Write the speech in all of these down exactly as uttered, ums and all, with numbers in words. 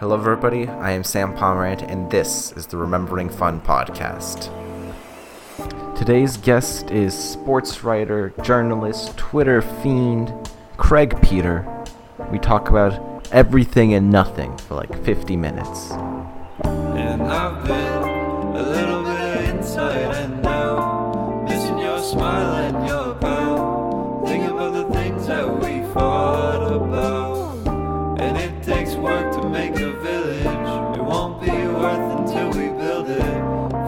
Hello everybody, I am Sam Pomerant, and this is the Remembering Fun Podcast. Today's guest is sports writer, journalist, Twitter fiend, Craig Peter. We talk about everything and nothing for like fifty minutes. And I've been a little bit inside and now, missing your smile and your bow, thinking about the things that we fought about, and it takes work to make a village, it won't be worth until we build it,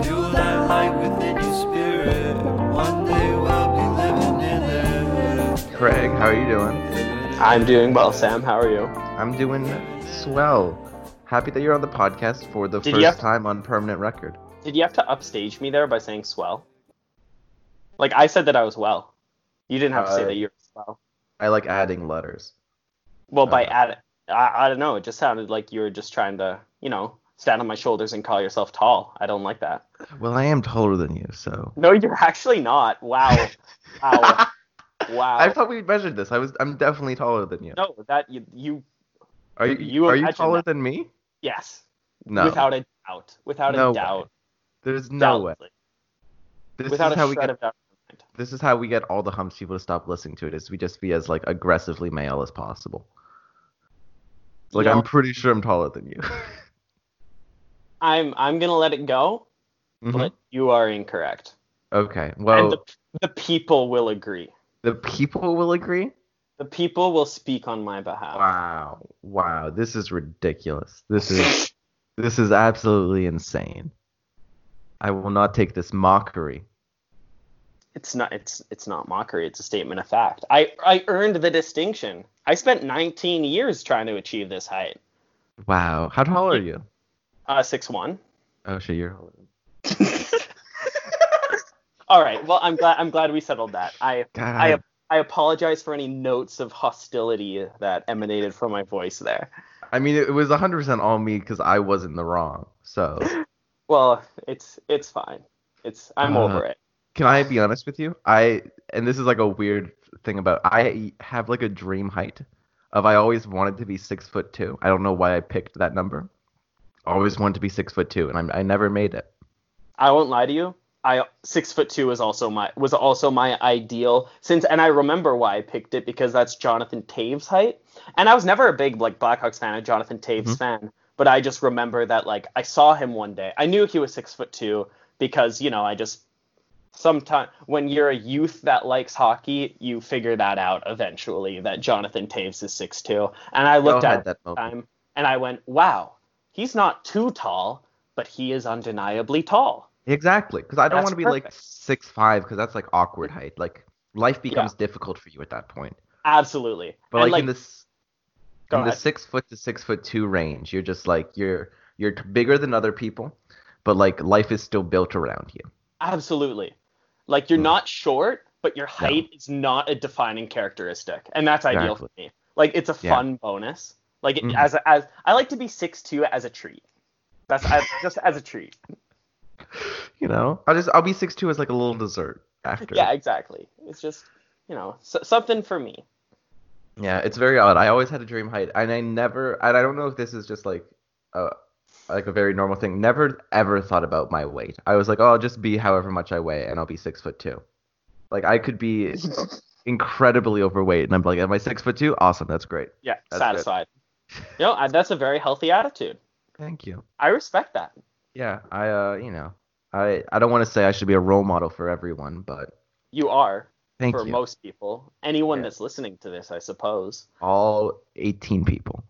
fuel that light within your spirit, one day we'll be living in it. Craig, how are you doing? I'm doing well, Sam, how are you? I'm doing swell. Happy that you're on the podcast for the did first to, time on Permanent Record. Did you have to upstage me there by saying swell? Like, I said that I was well. You didn't have uh, to say that you were swell. I like adding letters. Well, uh, by adding... I, I don't know. It just sounded like you were just trying to, you know, stand on my shoulders and call yourself tall. I don't like that. Well, I am taller than you, so... No, you're actually not. Wow. Wow. Wow. I thought we measured this. I was, I'm definitely taller than you. No, that... You... you are you, you Are you taller that. than me? Yes. No. Without a doubt. Without no a doubt. Way. There's no Doubtly. way. This Without is a how shred we get, of doubt. This is how we get all the humps people to stop listening to it, is we just be as like aggressively male as possible. Like, yeah. I'm pretty sure I'm taller than you. I'm I'm gonna let it go, mm-hmm. but you are incorrect. Okay. Well, and the, the people will agree. The people will agree? The people will speak on my behalf. Wow. Wow. This is ridiculous. This is this is absolutely insane. I will not take this mockery. It's not it's it's not mockery, it's a statement of fact. I, I earned the distinction. I spent nineteen years trying to achieve this height. Wow. How tall are you? Uh six one. Oh shit, you're all right. Well, I'm glad I'm glad we settled that. I God. I I apologize for any notes of hostility that emanated from my voice there. I mean, it was one hundred percent all me because I was in the wrong, so... Well, it's it's fine. It's I'm uh, over it. Can I be honest with you? I And this is like a weird thing about... I have like a dream height of... I always wanted to be six foot two. I don't know why I picked that number. I always wanted to be six foot two, and I'm, I never made it. I won't lie to you. I six foot two is also my was also my ideal since, and I remember why I picked it, because that's Jonathan Taves' height, and I was never a big like Blackhawks fan, a Jonathan Taves mm-hmm. fan, but I just remember that like I saw him one day. I knew he was six foot two because, you know, I just sometimes when you're a youth that likes hockey, you figure that out eventually that Jonathan Taves is six two, and I looked at that time and I went, wow, he's not too tall, but he is undeniably tall. Exactly, because I don't want to be perfect. Like six five, because that's like awkward height. Like, life becomes yeah. difficult for you at that point. Absolutely. But like, like in this, in the six foot to six foot two range, you're just like you're you're bigger than other people, but like life is still built around you. Absolutely, like you're mm. not short, but your height no. is not a defining characteristic, and that's exactly. ideal for me. Like, it's a yeah. fun bonus. Like mm. as as I like to be six two as a treat. That's I, just as a treat. You know, I'll just I'll be six two as like a little dessert after. Yeah, exactly. It's just, you know, so, something for me. Yeah, it's very odd. I always had a dream height, and I never, and I don't know if this is just like a like a very normal thing. Never ever thought about my weight. I was like, oh, I'll just be however much I weigh, and I'll be six foot two. Like, I could be incredibly overweight, and I'm like, am I six foot two? Awesome, that's great. Yeah, that's satisfied. Good. You know, that's a very healthy attitude. Thank you. I respect that. Yeah, I, uh, you know, I, I don't want to say I should be a role model for everyone, but... You are. Thank you. For most people. Anyone yeah. that's listening to this, I suppose. All eighteen people.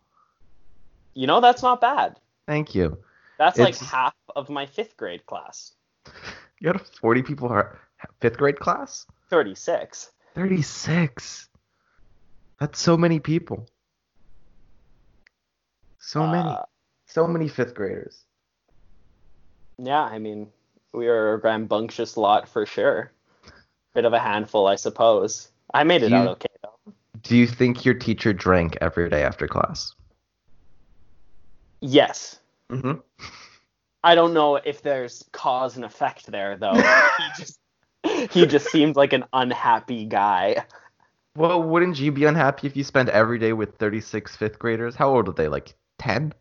You know, that's not bad. Thank you. That's it's... like half of my fifth grade class. You had forty people are fifth grade class? thirty-six. thirty-six. That's so many people. So uh... many. So many fifth graders. Yeah, I mean, we are a rambunctious lot for sure. Bit of a handful, I suppose. I made it you, out okay, though. Do you think your teacher drank every day after class? Yes. Mm-hmm. I don't know if there's cause and effect there, though. he just he just seemed like an unhappy guy. Well, wouldn't you be unhappy if you spent every day with thirty-six fifth graders? How old are they, like ten?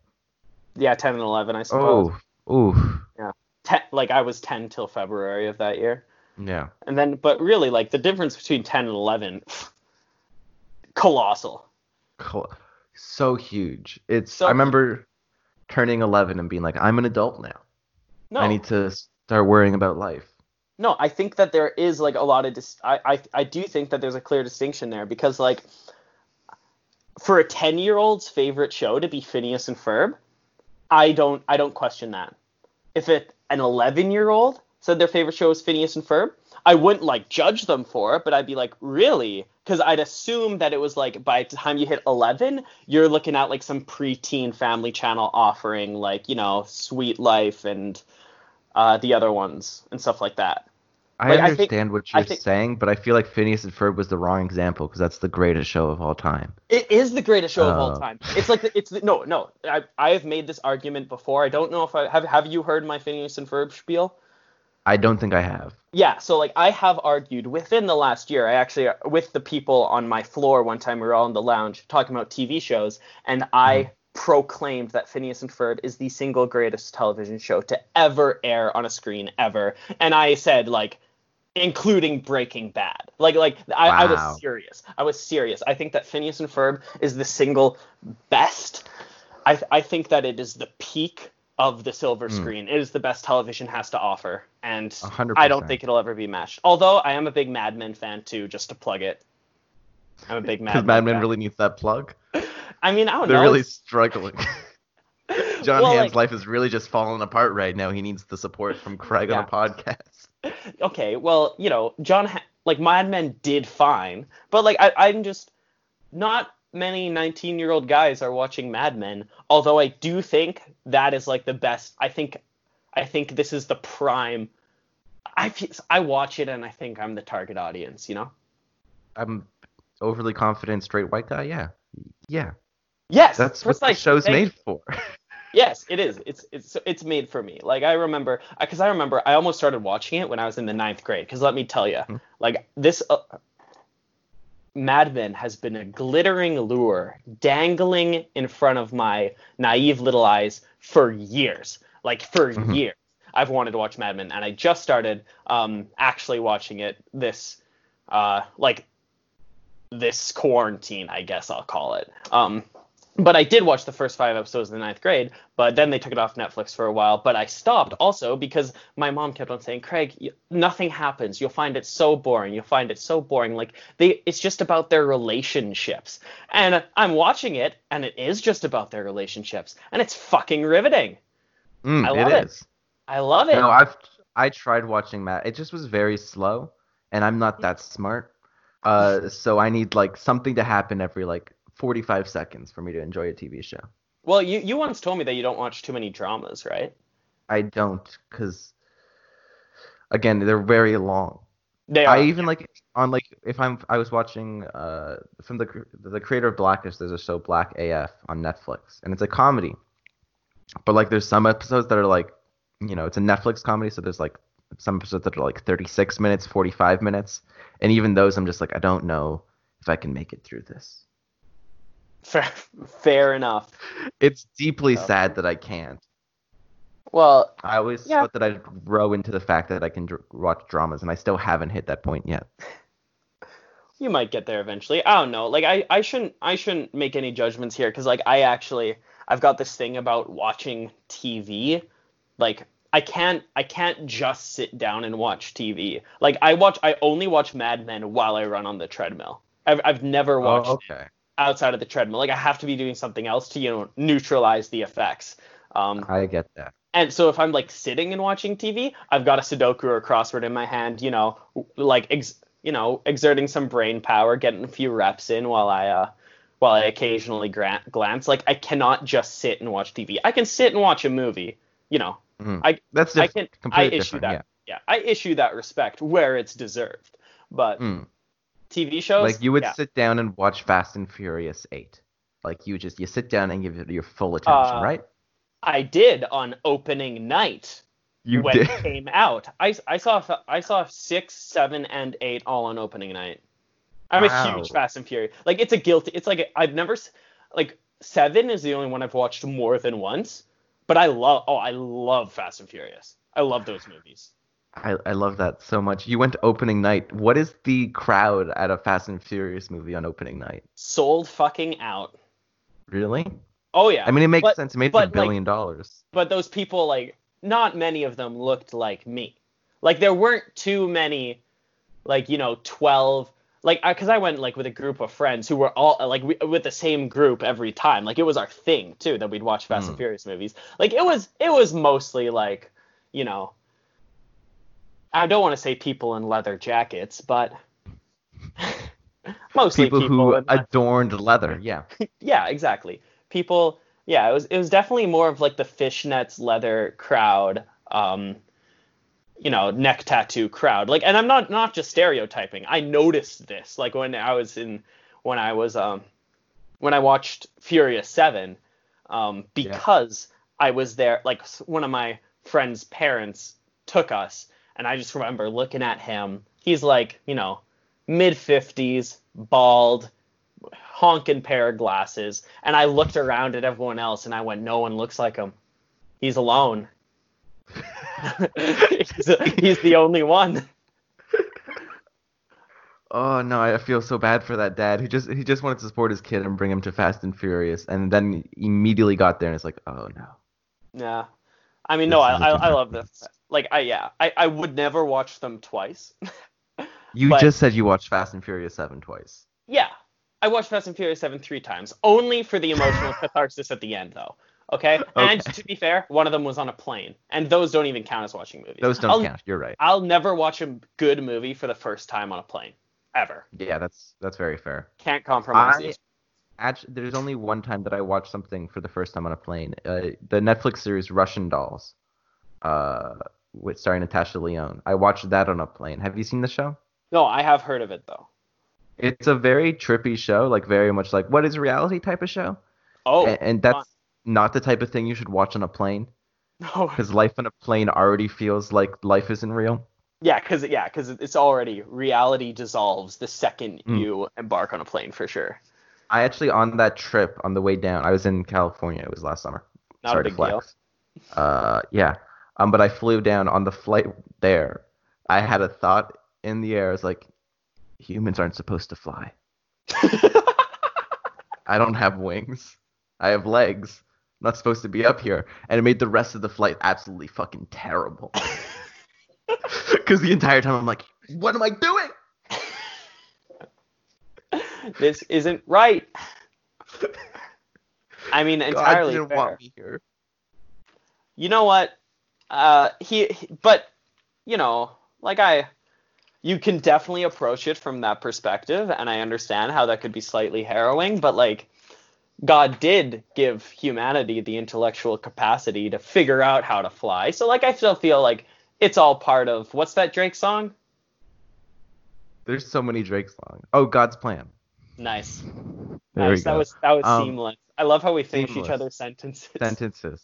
yeah, ten and eleven, I suppose. Oh, ooh. Yeah, ten, like I was ten till February of that year. Yeah. And then, but really, like the difference between ten and eleven, colossal. Col- so huge. It's. So I remember huge. turning eleven and being like, I'm an adult now. No. I need to start worrying about life. No, I think that there is like a lot of dis- I, I I do think that there's a clear distinction there, because like for a ten-year-old's favorite show to be Phineas and Ferb, I don't I don't question that. If it, an eleven-year-old said their favorite show was Phineas and Ferb, I wouldn't like judge them for it, but I'd be like, really? Because I'd assume that it was like by the time you hit eleven, you're looking at like some preteen Family Channel offering, like, you know, Sweet Life and Uh, the other ones and stuff like that. I like, understand I think, what you're think, saying, but I feel like Phineas and Ferb was the wrong example, because that's the greatest show of all time. It is the greatest show uh. of all time. It's like the, it's the, no no. I I have made this argument before. I don't know if I have. Have you heard my Phineas and Ferb spiel? I don't think I have. Yeah, so like I have argued within the last year. I actually with the people on my floor one time. We were all in the lounge talking about T V shows, and I. Mm. proclaimed that Phineas and Ferb is the single greatest television show to ever air on a screen ever, and I said, like, including Breaking Bad. Like, like I, wow. I was serious. I was serious. I think that Phineas and Ferb is the single best. I I think that it is the peak of the silver mm. screen. It is the best television has to offer, and one hundred percent. I don't think it'll ever be matched. Although I am a big Mad Men fan too, just to plug it. I'm a big Mad Men fan. Mad Men really needs that plug. I mean, I don't They're know. They're really struggling. John well, Hamm's like, life is really just falling apart right now. He needs the support from Craig yeah. on a podcast. Okay, well, you know, John, ha- like, Mad Men did fine. But, like, I, I'm just, not many nineteen-year-old guys are watching Mad Men. Although I do think that is, like, the best. I think I think this is the prime. I, I watch it and I think I'm the target audience, you know? I'm overly confident, straight white guy, yeah. Yeah. Yes, that's precisely. What the show's Thank made you. For. Yes, it is. It's it's it's made for me. Like I remember, because I, I remember I almost started watching it when I was in the ninth grade. Because let me tell you, mm-hmm. like this uh, Mad Men has been a glittering lure dangling in front of my naive little eyes for years. Like for mm-hmm. years, I've wanted to watch Mad Men, and I just started um, actually watching it this uh, like this quarantine, I guess I'll call it. Um, But I did watch the first five episodes in the ninth grade, but then they took it off Netflix for a while. But I stopped also because my mom kept on saying, Craig, nothing happens. You'll find it so boring. You'll find it so boring. Like, they, it's just about their relationships. And I'm watching it, and it is just about their relationships. And it's fucking riveting. Mm, I love it. Is. It. I love it. No, I've, I tried watching Matt. It just was very slow, and I'm not that smart. Uh, So I need, like, something to happen every, like, forty-five seconds for me to enjoy a T V show. Well, you, you once told me that you don't watch too many dramas, right? I don't, because, again, they're very long. They are. I even, like, on, like, if I'm, I was watching, uh, from the, the creator of Blackish, there's a show, Black A F, on Netflix, and it's a comedy. But, like, there's some episodes that are, like, you know, it's a Netflix comedy, so there's, like, some episodes that are, like, thirty-six minutes, forty-five minutes, and even those, I'm just like, I don't know if I can make it through this. Fair, fair enough. It's deeply so. sad that I can't. Well, I always yeah. thought that I'd grow into the fact that I can dr- watch dramas, and I still haven't hit that point yet. You might get there eventually. I don't know. Like, I, I shouldn't I shouldn't make any judgments here, because, like, I actually I've got this thing about watching T V. Like, I can't I can't just sit down and watch T V. Like, I watch I only watch Mad Men while I run on the treadmill. I've I've never watched. Oh, okay. Outside of the treadmill. Like, I have to be doing something else to, you know, neutralize the effects. Um, I get that. And so if I'm, like, sitting and watching T V, I've got a Sudoku or a crossword in my hand, you know, like, ex- you know, exerting some brain power, getting a few reps in while I, uh, while I occasionally gra- glance. Like, I cannot just sit and watch T V. I can sit and watch a movie, you know. Mm. I That's diff- I can, completely I issue different, that, yeah. yeah. I issue that respect where it's deserved. But... Mm. T V shows, like, you would yeah. sit down and watch Fast and Furious eight. Like, you just you sit down and give it your full attention, uh, right? I did on opening night. You when did. It came out. I, I saw I saw six, seven, and eight all on opening night. I'm wow. a huge Fast and Furious. Like, it's a guilty. It's like a, I've never like seven is the only one I've watched more than once. But I love, oh, I love Fast and Furious. I love those movies. I, I love that so much. You went to opening night. What is the crowd at a Fast and Furious movie on opening night? Sold fucking out. Really? Oh, yeah. I mean, it makes but, sense. It made a billion like, dollars. But those people, like, not many of them looked like me. Like, there weren't too many, like, you know, twelve. Like, because I, I went, like, with a group of friends who were all, like, we, with the same group every time. Like, it was our thing, too, that we'd watch Fast mm. and Furious movies. Like, it was, it was mostly, like, you know, I don't want to say people in leather jackets, but mostly people, people who in adorned leather. leather. Yeah. Yeah, exactly. People. Yeah, it was it was definitely more of like the fishnets leather crowd, um, you know, neck tattoo crowd. Like, and I'm not not just stereotyping. I noticed this like when I was in when I was um when I watched Furious seven, um, because yeah. I was there. Like, one of my friend's parents took us. And I just remember looking at him. He's like, you know, mid-fifties, bald, honking pair of glasses. And I looked around at everyone else, and I went, no one looks like him. He's alone. he's, he's the only one. Oh, no, I feel so bad for that dad. He just, he just wanted to support his kid and bring him to Fast and Furious. And then immediately got there, and it's like, oh, no. Yeah. I mean, this no, I, I, I love this. Like, I yeah, I, I would never watch them twice. You but, just said you watched Fast and Furious seven twice. Yeah, I watched Fast and Furious seven three times, only for the emotional catharsis at the end, though. Okay? okay? And to be fair, one of them was on a plane, and those don't even count as watching movies. Those don't I'll, count, you're right. I'll never watch a good movie for the first time on a plane, ever. Yeah, that's that's very fair. Can't compromise I, actually, there's only one time that I watched something for the first time on a plane. Uh, the Netflix series Russian Dolls. Uh, with starring Natasha Lyonne. I watched that on a plane. Have you seen the show? No, I have heard of it though. It's a very trippy show, like very much like what is reality type of show. Oh, and, and that's huh. not the type of thing you should watch on a plane. No, because life on a plane already feels like life isn't real. Yeah, because yeah, because it's already reality dissolves the second mm. you embark on a plane for sure. I actually on that trip on the way down, I was in California. It was last summer. Not Sorry a big to flex. deal. Uh, yeah. Um, but I flew down on the flight there. I had a thought in the air. I was like, humans aren't supposed to fly. I don't have wings. I have legs. I'm not supposed to be up here. And it made the rest of the flight absolutely fucking terrible. Because the entire time I'm like, what am I doing? This isn't right. I mean, entirely God didn't fair. Want me here. You know what? Uh, he, he, but, you know, like I, you can definitely approach it from that perspective, and I understand how that could be slightly harrowing, but, like, God did give humanity the intellectual capacity to figure out how to fly, so, like, I still feel like it's all part of, what's that Drake song? There's so many Drake songs. Oh, God's Plan. Nice. There nice, we go. That was, that was um, seamless. I love how we finish seamless. each other's sentences. Sentences.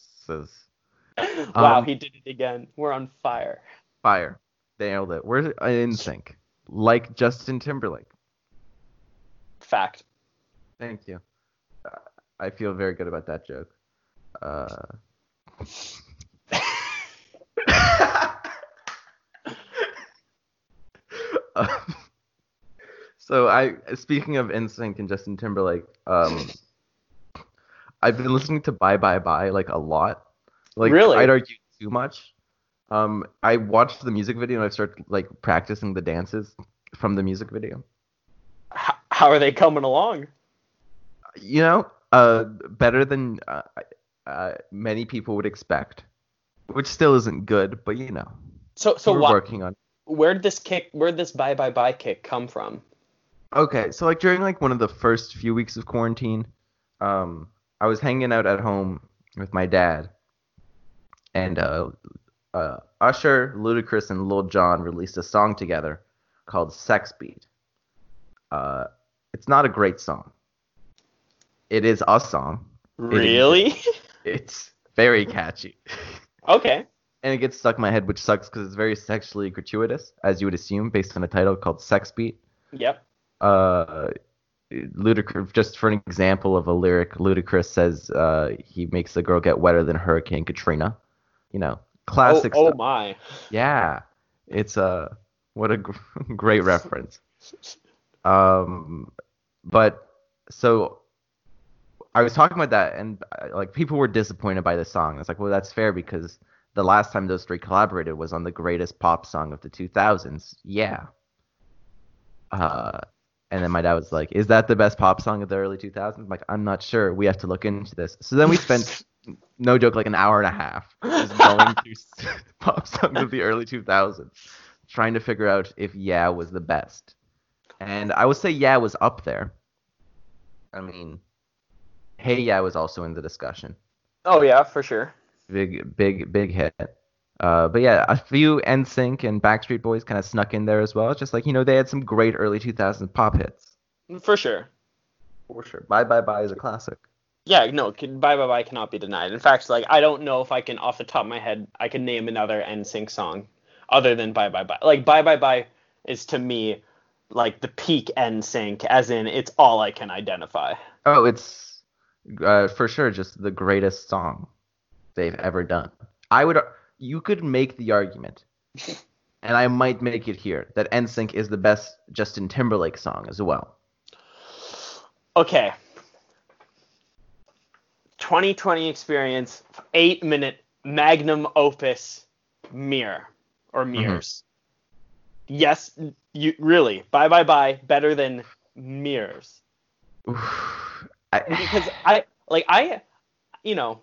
Wow, um, he did it again. We're on fire. Fire. They nailed it. We're in sync. Like Justin Timberlake. Fact. Thank you. Uh, I feel very good about that joke. Uh... um, so I, speaking of in sync and Justin Timberlake, um, I've been listening to Bye Bye Bye like a lot. Like, really? I'd argue too much. Um, I watched the music video and I started like practicing the dances from the music video. How, how are they coming along? You know, uh, better than uh, uh, many people would expect, which still isn't good, but you know. So, so we're why, working on. Where did this kick? Where did this bye bye bye kick come from? Okay, so like during like one of the first few weeks of quarantine, um, I was hanging out at home with my dad. And uh, uh, Usher, Ludacris, and Lil Jon released a song together called Sex Beat. Uh, it's not a great song. It is a song. Really? It is, it's very catchy. Okay. And it gets stuck in my head, which sucks because it's very sexually gratuitous, as you would assume, based on a title called Sex Beat. Yep. Uh, Ludacris, just for an example of a lyric, Ludacris says uh, he makes the girl get wetter than Hurricane Katrina. You know, classic oh, stuff. Oh, my. Yeah. It's a, what a g- great reference. Um, but so I was talking about that, and like people were disappointed by the song. I was like, well, that's fair, because the last time those three collaborated was on the greatest pop song of the two thousands. Yeah. Uh, and then my dad was like, is that the best pop song of the early two thousands? I'm like, I'm not sure. We have to look into this. So then we spent, no joke, like an hour and a half just going through pop songs of the early two thousands, trying to figure out if Yeah was the best. And I would say Yeah was up there. I mean, Hey Yeah was also in the discussion. Oh, yeah, for sure. Big, big, big hit. Uh, but yeah, a few N Sync and Backstreet Boys kind of snuck in there as well. It's just like, you know, they had some great early two thousands pop hits. For sure. For sure. Bye Bye Bye is a classic. Yeah, no, can, Bye Bye Bye cannot be denied. In fact, like, I don't know if I can, off the top of my head, I can name another N Sync song other than Bye Bye Bye. Like, Bye Bye Bye is, to me, like the peak N Sync, as in it's all I can identify. Oh, it's uh, for sure just the greatest song they've ever done. I would... You could make the argument, and I might make it here, that N Sync is the best Justin Timberlake song as well. Okay. twenty twenty experience, eight-minute magnum opus, Mirror, or Mirrors. Mm-hmm. Yes, you really, Bye Bye Bye, better than Mirrors. Oof, I... Because I, like, I, you know,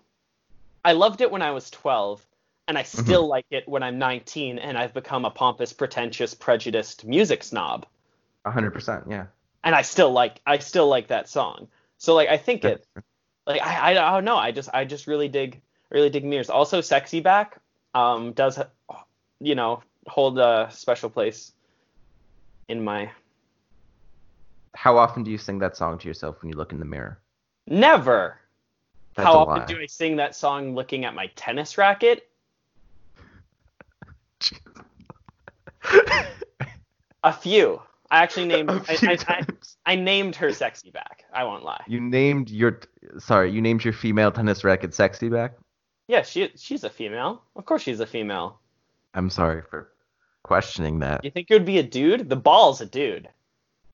I loved it when I was twelve. And I still mm-hmm. like it when I'm nineteen and I've become a pompous, pretentious, prejudiced music snob. A hundred percent, yeah. And I still like I still like that song. So like I think it like I, I I don't know, I just I just really dig really dig Mirrors. Also Sexy Back um does, you know, hold a special place in my... How often do you sing that song to yourself when you look in the mirror? Never. That's How often lie. do I sing that song looking at my tennis racket? A few. I actually named. I, I, I, I named her Sexy Back. I won't lie. You named your. Sorry, you named your female tennis racket Sexy Back. Yeah, she she's a female. Of course, she's a female. I'm sorry for questioning that. You think it would be a dude? The ball's a dude.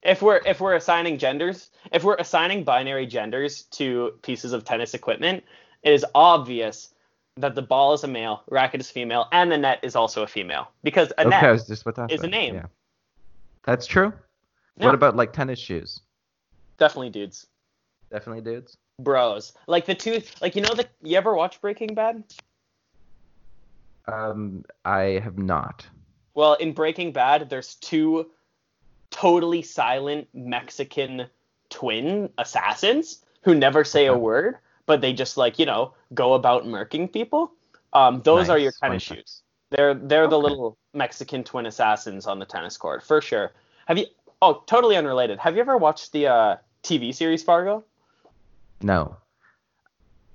If we're if we're assigning genders, if we're assigning binary genders to pieces of tennis equipment, it is obvious that the ball is a male, racket is female, and the net is also a female. Because a okay, net I was just about to is about. a name. Yeah. That's true. Yeah. What about, like, tennis shoes? Definitely dudes. Definitely dudes? Bros. Like, the two... Like, you know, the, you ever watch Breaking Bad? Um, I have not. Well, in Breaking Bad, there's two totally silent Mexican twin assassins who never say a word, but they just, like, you know, go about murking people. Um, those nice. are your tennis Fun shoes. They're they're okay. the little Mexican twin assassins on the tennis court, for sure. Have you? Oh, totally unrelated. Have you ever watched the uh, T V series Fargo? No.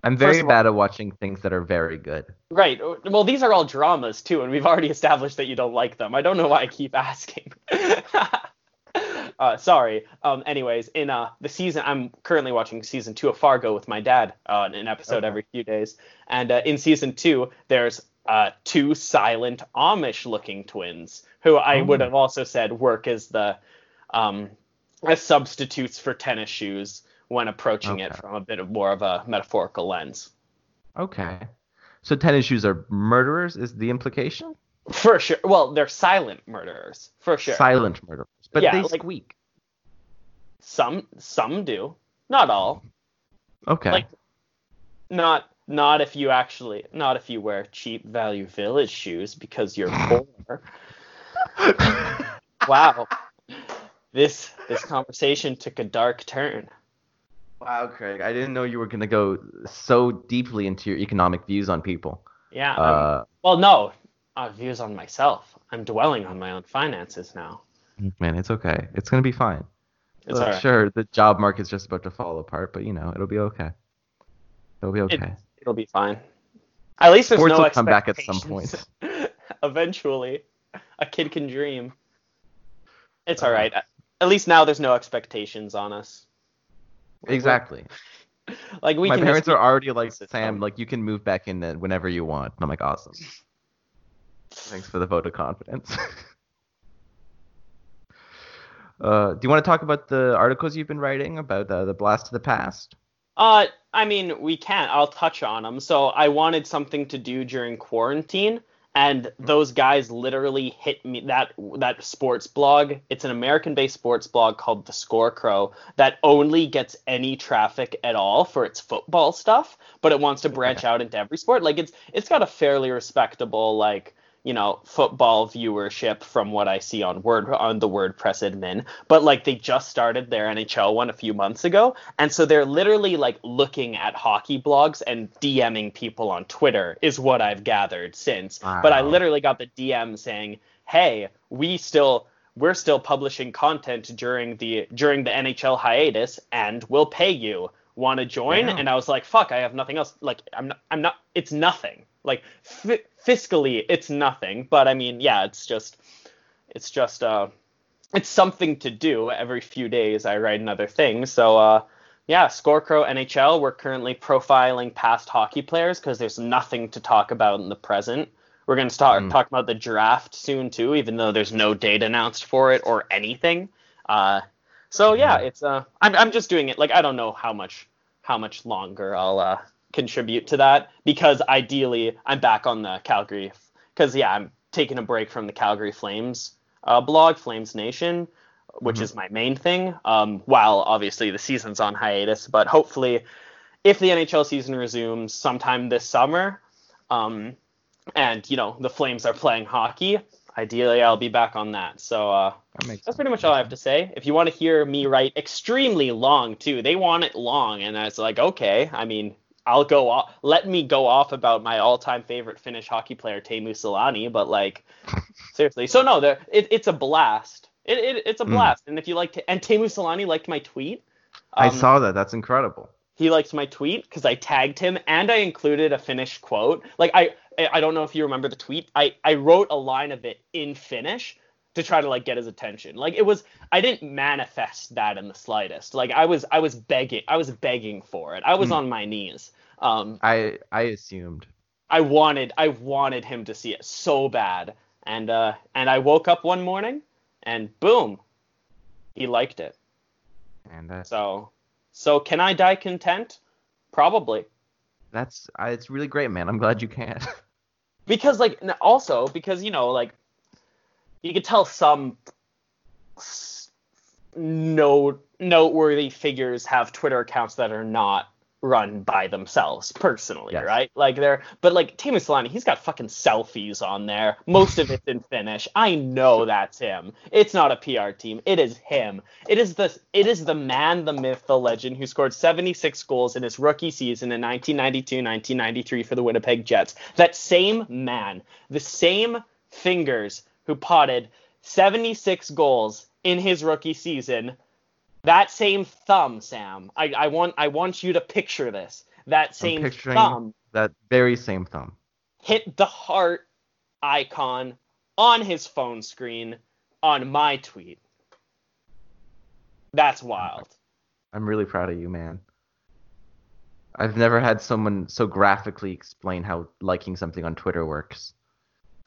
I'm very all, bad at watching things that are very good. Right. Well, these are all dramas, too, and we've already established that you don't like them. I don't know why I keep asking. Uh, sorry. Um, anyways, in uh, the season, I'm currently watching season two of Fargo with my dad, uh, an episode okay. every few days. And uh, in season two, there's uh, two silent Amish-looking twins, who I oh. would have also said work as the um, as substitutes for tennis shoes when approaching okay. it from a bit of more of a metaphorical lens. Okay. So tennis shoes are murderers is the implication? For sure. Well, they're silent murderers, for sure. Silent murderers. But yeah, they squeak. Like, some some do. Not all. Okay. Like not not if you actually not if you wear cheap Value Village shoes because you're poor. Wow. This this conversation took a dark turn. Wow, Craig. I didn't know you were gonna go so deeply into your economic views on people. Yeah. Uh, um, well no, uh, views on myself. I'm dwelling on my own finances now. Man, it's okay. It's going to be fine. It's well, all right. Sure, the job market's just about to fall apart, but, you know, it'll be okay. It'll be okay. It, it'll be fine. At least there's Sports no expectations. Sports will come back at some point. Eventually. A kid can dream. It's all right. At least now there's no expectations on us. Exactly. Like we. My can parents just... are already like, Sam, like you can move back in whenever you want. And I'm like, awesome. Thanks for the vote of confidence. Uh, do you want to talk about the articles you've been writing about uh, the blast of the past? Uh, I mean, we can. I'll touch on them. So I wanted something to do during quarantine, and those guys literally hit me. That that sports blog, it's an American-based sports blog called The Score Crow that only gets any traffic at all for its football stuff, but it wants to branch out into every sport. Like it's it's got a fairly respectable like. You know, football viewership from what I see on Word on the WordPress admin. But like they just started their N H L one a few months ago. And so they're literally like looking at hockey blogs and DMing people on Twitter is what I've gathered since. Wow. But I literally got the D M saying, hey, we still we're still publishing content during the during the N H L hiatus and we'll pay you. Want to join? I and I was like, fuck, I have nothing else. Like, I'm not I'm not it's nothing. Like f- fiscally, it's nothing. But I mean, yeah, it's just it's just uh, it's something to do. Every few days I write another thing. So, uh, yeah, Scorecrow N H L. We're currently profiling past hockey players because there's nothing to talk about in the present. We're going to start mm. talking about the draft soon, too, even though there's no date announced for it or anything. Uh, so, yeah, it's uh, I'm, I'm just doing it. Like, I don't know how much how much longer I'll uh, contribute to that, because ideally I'm back on the Calgary, because yeah, I'm taking a break from the Calgary Flames uh, blog, Flames Nation, which mm-hmm. is my main thing, um, while obviously the season's on hiatus. But hopefully if the N H L season resumes sometime this summer, um, and you know, the Flames are playing hockey, ideally I'll be back on that. So uh, that that's sense. pretty much all I have to say. If you want to hear me write extremely long too, they want it long, and I was like, okay, I mean, I'll go off. Let me go off about my all-time favorite Finnish hockey player, Teemu Selänne. But like, seriously. So no, there. It, it's a blast. It, it it's a blast. Mm. And if you like, and Teemu Selänne liked my tweet. Um, I saw that. That's incredible. He liked my tweet because I tagged him and I included a Finnish quote. Like I, I don't know if you remember the tweet. I, I wrote a line of it in Finnish to try to like get his attention. Like it was, I didn't manifest that in the slightest. Like I was, I was begging, I was begging for it. I was mm. on my knees. Um, I, I assumed. I wanted, I wanted him to see it so bad. And, uh, and I woke up one morning and boom, he liked it. And uh, so, so can I die content? Probably. That's, I, it's really great, man. I'm glad you can. Because like, also because, you know, like, you could tell some no, noteworthy figures have Twitter accounts that are not run by themselves personally, yes. right? Like they're, but like Teemu Selänne, he's got fucking selfies on there. Most of it's in Finnish. I know that's him. It's not a P R team. It is him. It is the it is the man, the myth, the legend who scored seventy-six goals in his rookie season in nineteen ninety-two nineteen ninety-three for the Winnipeg Jets. That same man, the same fingers, who potted seventy-six goals in his rookie season. That same thumb, Sam. I, I want I want you to picture this. That same thumb. That very same thumb. Hit the heart icon on his phone screen on my tweet. That's wild. I'm really proud of you, man. I've never had someone so graphically explain how liking something on Twitter works.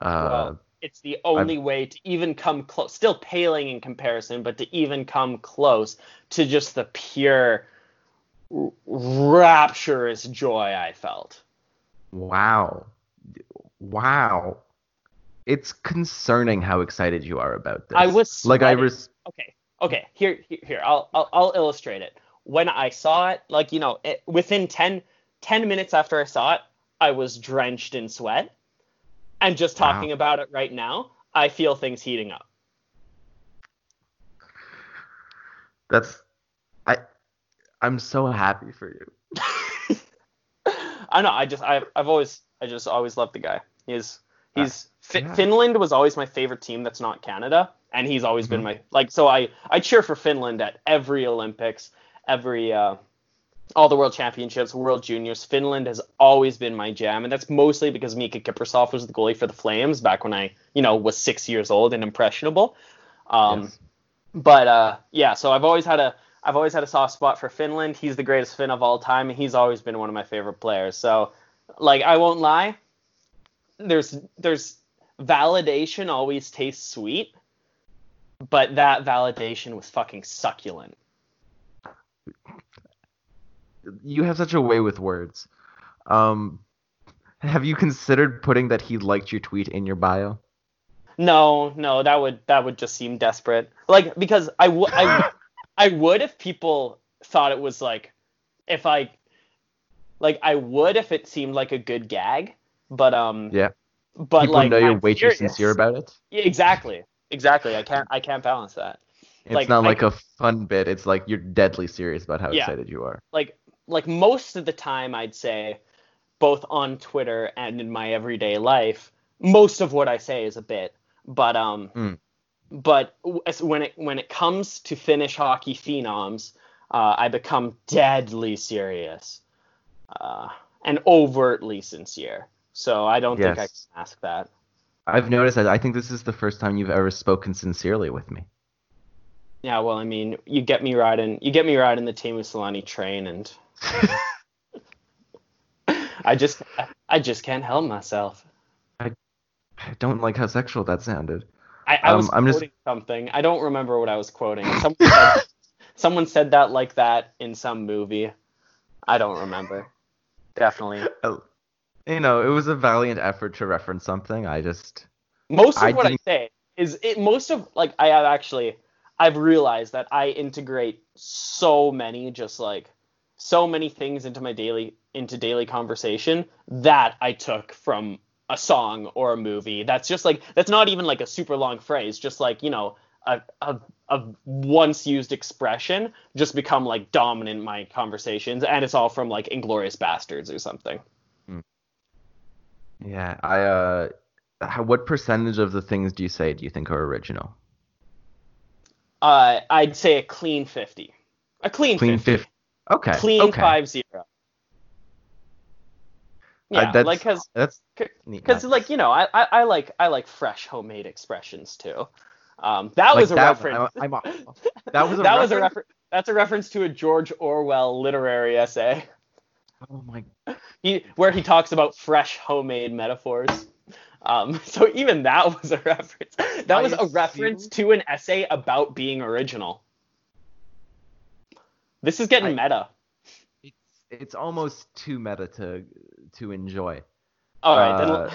Uh, well, it's the only I've, way to even come close, still paling in comparison, but to even come close to just the pure r- rapturous joy I felt. Wow. Wow. It's concerning how excited you are about this. I was sweating. Like I was. Okay. Okay. Here, here, here. I'll, I'll, I'll illustrate it. When I saw it, like, you know, it, within ten, ten minutes after I saw it, I was drenched in sweat. And just talking wow. about it right now, I feel things heating up. That's, I, I'm so happy for you. I know. I just, I, I've always, I just always loved the guy. He's, he's, uh, yeah. F- Finland was always my favorite team that's not Canada. And he's always mm-hmm. been my, like, so I, I cheer for Finland at every Olympics, every, uh, all the World Championships, World Juniors. Finland has always been my jam, and that's mostly because Mika Kiprusoff was the goalie for the Flames back when I, you know, was six years old and impressionable. Um, yes. But, uh, yeah, so I've always had a I've always had a soft spot for Finland. He's the greatest Finn of all time, and he's always been one of my favorite players. So, like, I won't lie. There's there's validation always tastes sweet, but that validation was fucking succulent. You have such a way with words. Um, have you considered putting that he liked your tweet in your bio? No, no, that would that would just seem desperate. Like, because I w- I, I would if people thought it was like, if I, like, I would if it seemed like a good gag. But um, yeah, but people like, know you're I'm way serious. Too sincere about it. Yeah, exactly, exactly. I can't I can't balance that. It's like, not like I, a fun bit. It's like you're deadly serious about how yeah, excited you are. Like, like most of the time, I'd say, both on Twitter and in my everyday life, most of what I say is a bit. But um, mm. but when it when it comes to Finnish hockey phenoms, uh, I become deadly serious, uh, and overtly sincere. So I don't yes. think I can ask that. I've noticed that. I think this is the first time you've ever spoken sincerely with me. Yeah, well, I mean, you get me riding, you get me riding the Teemu Selänne train, and I just, I just can't help myself. I, I don't like how sexual that sounded. I, I um, was I'm quoting just... something. I don't remember what I was quoting. Someone said, someone said that like that in some movie. I don't remember. Definitely. Uh, you know, it was a valiant effort to reference something. I just most of I what didn't... I say is it. Most of like I have actually. I've realized that I integrate so many, just like so many things into my daily, into daily conversation that I took from a song or a movie. That's just like, that's not even like a super long phrase, just like, you know, a, a, a once used expression just become like dominant in my conversations. And it's all from like Inglourious Bastards or something. Yeah. I, uh, what percentage of the things do you say, do you think are original? Uh, I'd say a clean fifty. A clean, clean fifty. fifty. Okay. Clean okay. five zero. Yeah, uh, that's, like cause, that's neat, cause nice. Like you know, I, I, I like I like fresh homemade expressions too. Um, that like was a that, reference. I, I'm, that was a that reference? was a reference. That's a reference to a George Orwell literary essay. Oh my. He where he talks about fresh homemade metaphors. Um, so even that was a reference. That was a reference to an essay about being original. This is getting I, meta. It's it's almost too meta to to enjoy. All right, uh,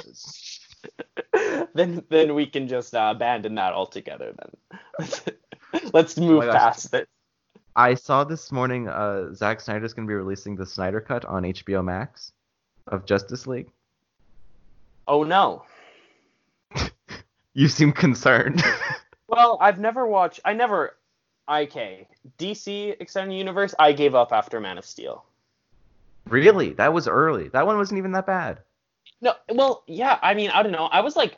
then, then then we can just uh, abandon that altogether. Then let's, let's move oh past this. I saw this morning uh, Zack Snyder's going to be releasing the Snyder Cut on H B O Max of Justice League. Oh no. You seem concerned. Well, I've never watched... I never... I K. D C Extended Universe, I gave up after Man of Steel. Really? That was early. That one wasn't even that bad. No, well, yeah. I mean, I don't know. I was like...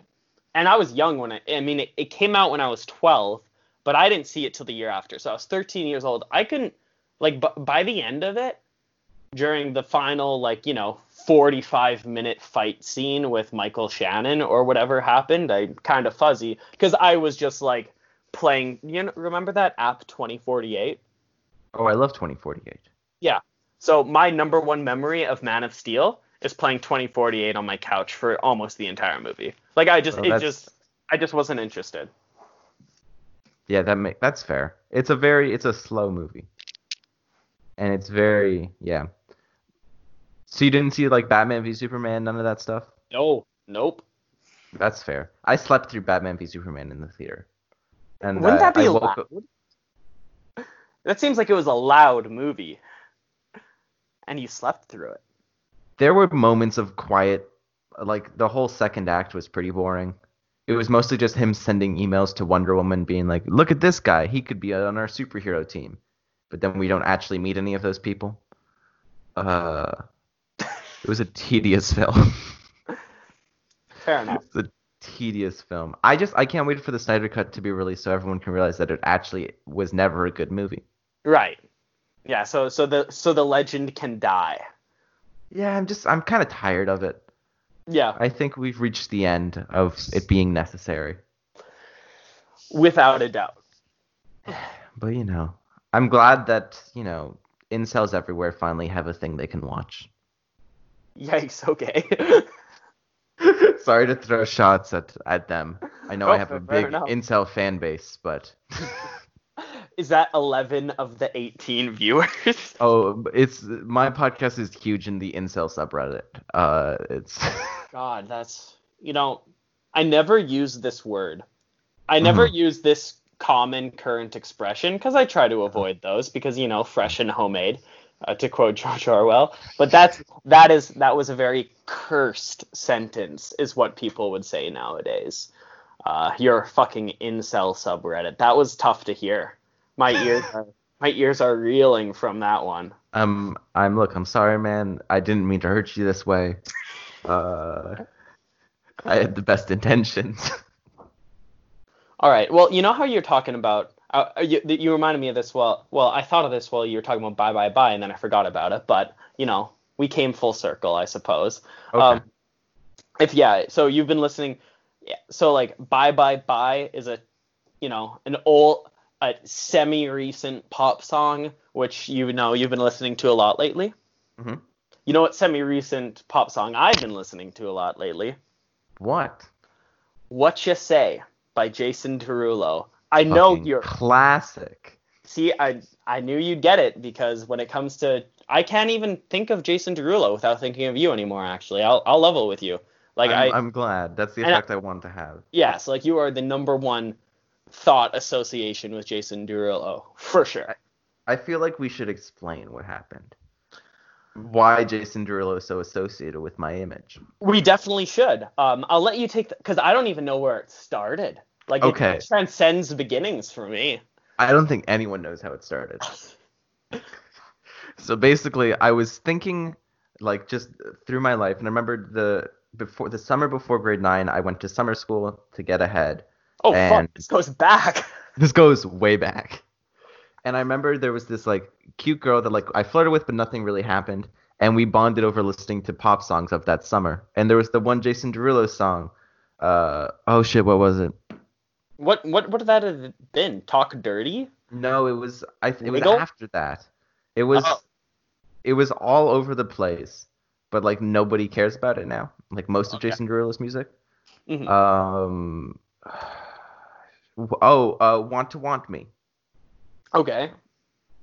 And I was young when I... I mean, it, it came out when I was twelve, but I didn't see it till the year after. So I was thirteen years old. I couldn't... Like, b- by the end of it, during the final, like, you know... forty-five minute fight scene with Michael Shannon or whatever happened, I'm kind of fuzzy because I was just like playing, you know, remember that app twenty forty-eight? Oh, I love twenty forty-eight. Yeah. So my number one memory of Man of Steel is playing twenty forty-eight on my couch for almost the entire movie. Like I just, well, it just, I just wasn't interested. Yeah, that ma- that's fair. It's a very, it's a slow movie. And it's very, yeah. So you didn't see, like, Batman v Superman, none of that stuff? No. Nope. That's fair. I slept through Batman v Superman in the theater. And Wouldn't that I, be I loud? Up... That seems like it was a loud movie. And you slept through it. There were moments of quiet. Like, the whole second act was pretty boring. It was mostly just him sending emails to Wonder Woman being like, look at this guy. He could be on our superhero team. But then we don't actually meet any of those people. Uh... It was a tedious film. Fair enough. It was a tedious film. I just I can't wait for the Snyder Cut to be released so everyone can realize that it actually was never a good movie. Right. Yeah. So so the so the legend can die. Yeah. I'm just I'm kind of tired of it. Yeah. I think we've reached the end of it being necessary. Without a doubt. But you know, I'm glad that, you know, incels everywhere finally have a thing they can watch. Yikes, okay. Sorry to throw shots at, at them. I know oh, I have a big enough. incel fan base, but... Is that eleven of the eighteen viewers? Oh, it's my podcast is huge in the incel subreddit. Uh, it's God, that's... You know, I never use this word. I never mm-hmm. use this common current expression, because I try to avoid those, because, you know, fresh and homemade, uh, to quote George Orwell. But that's that is that was a very cursed sentence, is what people would say nowadays. Uh, your fucking incel subreddit. That was tough to hear. My ears are, my ears are reeling from that one. Um, I'm look, I'm sorry, man. I didn't mean to hurt you this way. Uh, I had the best intentions. All right. Well, you know how you're talking about uh, you, you reminded me of this while well, I thought of this while you were talking about bye bye bye, and then I forgot about it. But, you know, we came full circle, I suppose. Okay. Um, if yeah, so you've been listening. Yeah, so like bye bye bye is a, you know, an old. a semi-recent pop song, which you know you've been listening to a lot lately. Mm-hmm. You know what semi-recent pop song I've been listening to a lot lately? What? Whatcha Say by Jason Derulo. I Fucking know you're... Classic. See, I I knew you'd get it, because when it comes to... I can't even think of Jason Derulo without thinking of you anymore, actually. I'll I'll level with you. Like I'm, I, I'm glad. That's the effect I, I wanted to have. Yeah, so like you are the number one... thought association with Jason Derulo, for sure. I feel like we should explain what happened. Why Jason Derulo is so associated with my image. We definitely should. Um, I'll let you take... Because I don't even know where it started. Like, okay. It transcends beginnings for me. I don't think anyone knows how it started. So basically, I was thinking, like, just through my life, and I remember the, before, the summer before grade nine, I went to summer school to get ahead. Oh, and fuck, this goes back. This goes way back. And I remember there was this, like, cute girl that, like, I flirted with, but nothing really happened. And we bonded over listening to pop songs of that summer. And there was the one Jason Derulo song. Uh, oh, shit, what was it? What what what would that have been? Talk Dirty? No, it was I th- it was after that. It was oh. It was all over the place. But, like, nobody cares about it now. Like, most okay. of Jason Derulo's music. Mm-hmm. Um... Oh, uh, Want to Want Me. Okay.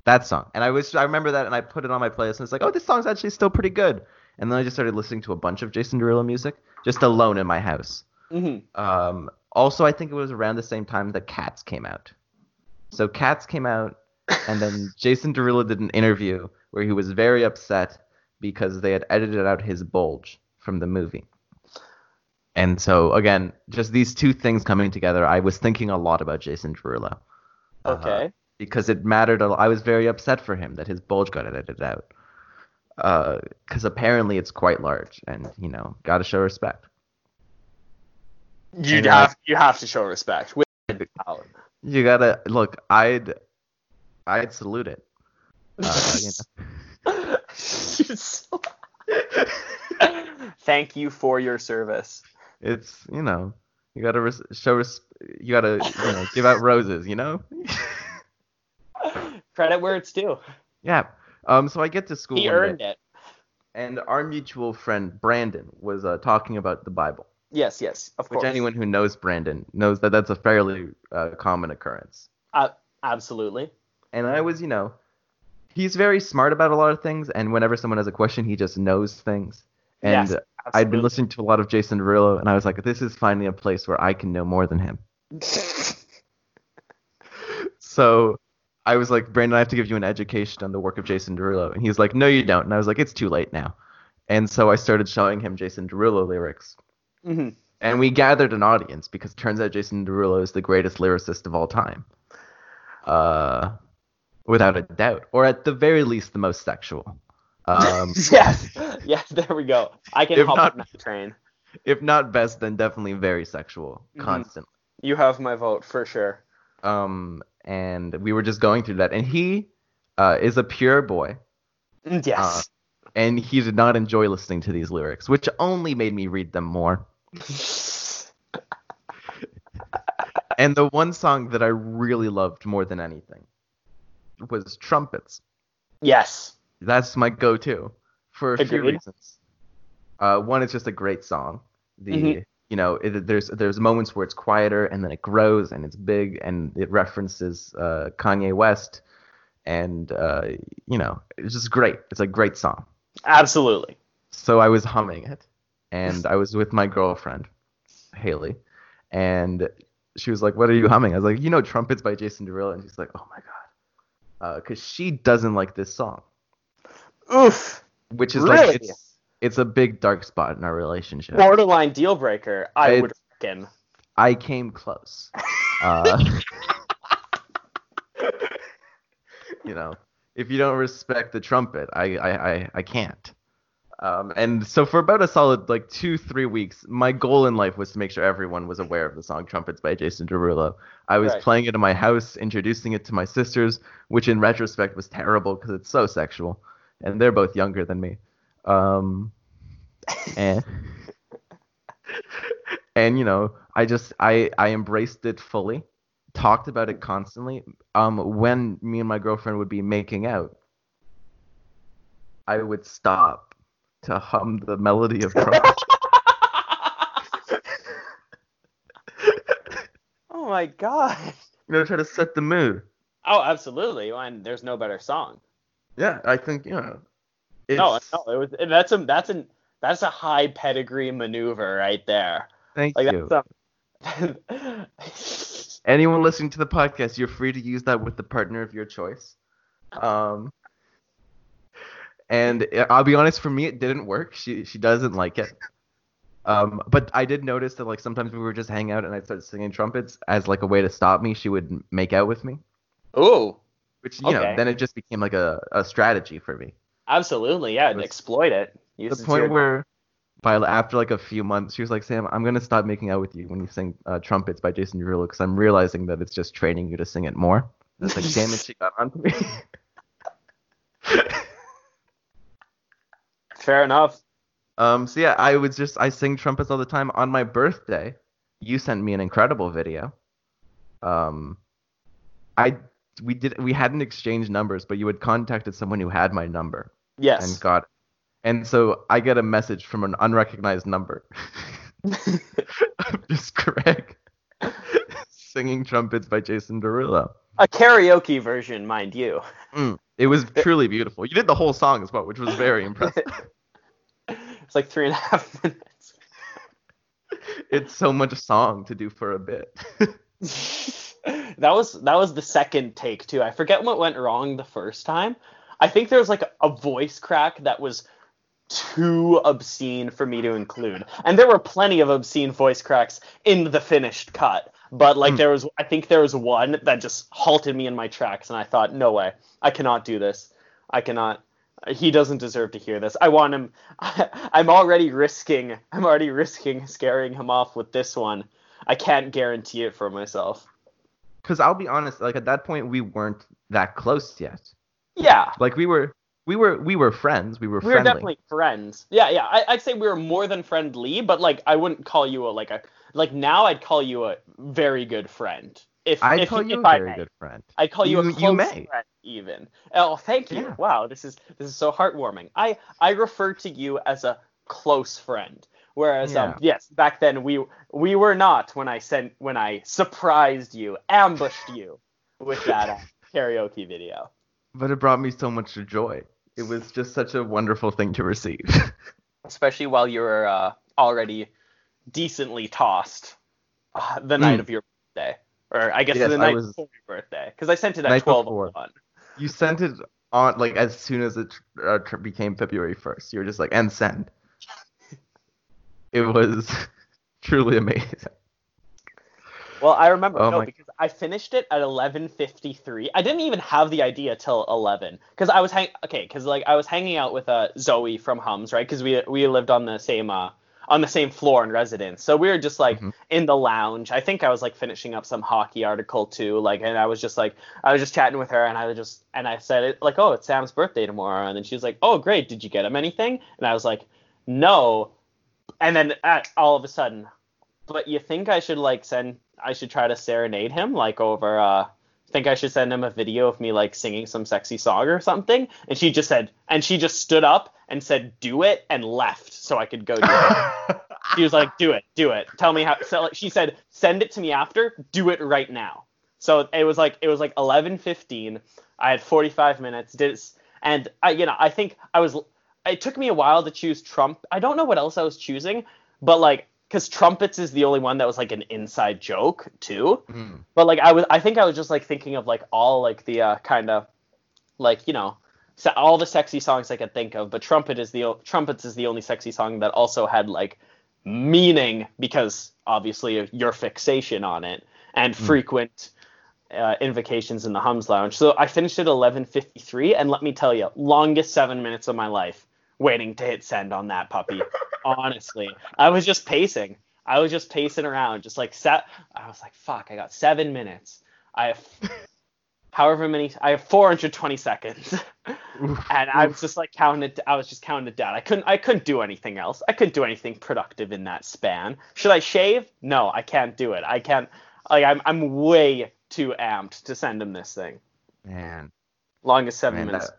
That song. And I was I remember that, and I put it on my playlist, and it's like, oh, this song's actually still pretty good. And then I just started listening to a bunch of Jason Derulo music, just alone in my house. Mm-hmm. Um, also, I think it was around the same time that Cats came out. So Cats came out, and then Jason Derulo did an interview where he was very upset because they had edited out his bulge from the movie. And so, again, just these two things coming together, I was thinking a lot about Jason Derulo. Okay. Uh, because it mattered. A, I was very upset for him that his bulge got edited out. Because uh, apparently it's quite large, and, you know, got to show respect. You have you have to show respect. You got to, look, I'd, I'd salute it. Uh, you know. Thank you for your service. It's, you know, you gotta res- show, res- you gotta, you know, give out roses, you know? Credit where it's due. Yeah. Um. So I get to school. He earned it. And our mutual friend, Brandon, was uh, talking about the Bible. Yes, yes, of course. Which anyone who knows Brandon knows that that's a fairly uh, common occurrence. Uh, absolutely. And I was, you know, he's very smart about a lot of things, and whenever someone has a question, he just knows things. And yes, I'd been listening to a lot of Jason Derulo, and I was like, this is finally a place where I can know more than him. So I was like, Brandon, I have to give you an education on the work of Jason Derulo. And he was like, no, you don't. And I was like, it's too late now. And so I started showing him Jason Derulo lyrics. Mm-hmm. And we gathered an audience, because it turns out Jason Derulo is the greatest lyricist of all time. Uh, without a doubt. Or at the very least, the most sexual. Um, yes, yes, there we go. I can hop not, on that train. If not best, then definitely very sexual, mm-hmm. constantly. You have my vote, for sure. Um, and we were just going through that. And he uh, is a pure boy. Yes. Uh, and he did not enjoy listening to these lyrics, which only made me read them more. And the one song that I really loved more than anything was trumpets. Yes. That's my go-to for a Agreed. few reasons. Uh, one, it's just a great song. The mm-hmm. You know, it, there's there's moments where it's quieter and then it grows and it's big and it references uh, Kanye West and, uh, you know, it's just great. It's a great song. Absolutely. So I was humming it and I was with my girlfriend, Haley, and she was like, "What are you humming?" I was like, "You know, Trumpets by Jason Derulo." And she's like, "Oh, my God." Because uh, she doesn't like this song. Oof. Which is really? like it's, it's a big dark spot in our relationship. Borderline deal breaker, I it's, would reckon. I came close. Uh, you know, if you don't respect the trumpet, I I, I, I can't. Um, and so for about a solid like two, three weeks, my goal in life was to make sure everyone was aware of the song Trumpets by Jason Derulo. I was right. playing it in my house, introducing it to my sisters, which in retrospect was terrible because it's so sexual. And they're both younger than me. Um, and, and, you know, I just I, I embraced it fully, talked about it constantly. Um, when me and my girlfriend would be making out, I would stop to hum the melody of Trumpets. Oh my God. You know, try to set the mood. Oh, absolutely. And there's no better song. Yeah, I think, you know. It's... No, no, it was that's a that's an that's a high pedigree maneuver right there. Thank like, you. That's a... Anyone listening to the podcast, you're free to use that with the partner of your choice. Um And I'll be honest, for me, it didn't work. She she doesn't like it. Um, but I did notice that, like, sometimes we were just hanging out and I'd start singing Trumpets as, like, a way to stop me. She would make out with me. Ooh. Which, you okay. know, then it just became, like, a, a strategy for me. Absolutely, yeah. It was, exploit it. The point your... where, by after, like, a few months, she was like, "Sam, I'm going to stop making out with you when you sing uh, Trumpets by Jason Derulo because I'm realizing that it's just training you to sing it more." It's like, damn it, she got onto me. Fair enough. Um, so yeah, I was just I sing trumpets all the time. On my birthday, you sent me an incredible video. Um, I we did we hadn't exchanged numbers, but you had contacted someone who had my number. Yes. And got it. And so I get a message from an unrecognized number. Just Craig singing Trumpets by Jason Derulo. A karaoke version, mind you. Mm. It was truly beautiful. You did the whole song as well, which was very impressive. It's like three and a half minutes. It's so much song to do for a bit. That was that was the second take too. I forget what went wrong the first time. I think there was like a voice crack that was too obscene for me to include, and there were plenty of obscene voice cracks in the finished cut. But like mm. there was, I think there was one that just halted me in my tracks, and I thought, no way, I cannot do this. I cannot. He doesn't deserve to hear this. I want him. I, I'm already risking. I'm already risking scaring him off with this one. I can't guarantee it for myself. Because I'll be honest, like at that point we weren't that close yet. Yeah. Like we were, we were, we were friends. We were. We were friendly. Definitely friends. Yeah, yeah. I, I'd say we were more than friendly, but like I wouldn't call you a like a. Like, now I'd call you a very good friend. If, I'd if, call you if a I very may. good friend. I'd call you, you a close you may. friend, even. Oh, thank you. Yeah. Wow, this is this is so heartwarming. I, I refer to you as a close friend, whereas, yeah. um, yes, back then we we were not when I sent when I surprised you, ambushed you with that uh, karaoke video. But it brought me so much joy. It was just such a wonderful thing to receive. Especially while you were uh, already... decently tossed uh, the mm. night of your birthday, or I guess yes, the night was, before your birthday, because I sent it at twelve oh one. You sent it on like as soon as it uh, became February first. You were just like, and send. It was truly amazing. Well, I remember oh no, because God. I finished it at eleven fifty-three. I didn't even have the idea till eleven, because I was hang okay, because like I was hanging out with uh Zoe from Hums, right? Because we we lived on the same uh. on the same floor in residence. So we were just like mm-hmm. in the lounge. I think I was like finishing up some hockey article too. Like, and I was just like, I was just chatting with her and I was just, and I said it like, "Oh, it's Sam's birthday tomorrow." And then she was like, "Oh, great. Did you get him anything?" And I was like, "No." And then at, all of a sudden, "But you think I should like send, I should try to serenade him like over uh think I should send him a video of me like singing some sexy song or something. And she just said, and she just stood up and said, do it, and left so I could go do it. She was like, do it, do it. Tell me how. So, like, she said, send it to me after. Do it right now. So it was like it was like eleven fifteen. I had forty-five minutes. Did and I, you know, I think I was. It took me a while to choose Trump. I don't know what else I was choosing, but like, because trumpets is the only one that was like an inside joke too. Mm. But like, I was, I think I was just like thinking of like all like the uh, kind of like, you know, so all the sexy songs I could think of. But trumpet is the trumpets is the only sexy song that also had like meaning, because obviously of your fixation on it and mm. frequent uh, invocations in the Hums Lounge. So I finished at eleven fifty-three, and let me tell you, longest seven minutes of my life waiting to hit send on that puppy. Honestly, I was just pacing. I was just pacing around, just like sat. I was like, fuck, I got seven minutes. I have however many, I have four hundred twenty seconds. Oof, and I was just like counting it. I was just counting it down. I couldn't, I couldn't do anything else. I couldn't do anything productive in that span. Should I shave? No, I can't do it. I can't, like, I'm, I'm way too amped to send him this thing. Man. Longest seven Man, minutes. That-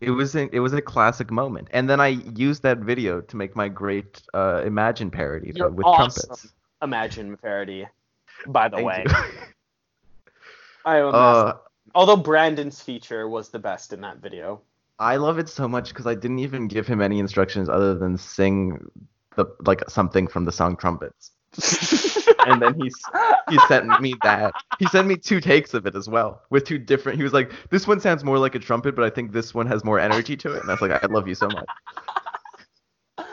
It was a, it was a classic moment, and then I used that video to make my great uh, Imagine parody though, with awesome trumpets. Imagine parody, by the Thank way. I am uh, Although Brandon's feature was the best in that video. I love it so much because I didn't even give him any instructions other than sing the like something from the song Trumpets, and then he he sent me that. He sent me two takes of it as well, with two different. He was like, "This one sounds more like a trumpet, but I think this one has more energy to it." And I was like, "I love you so much."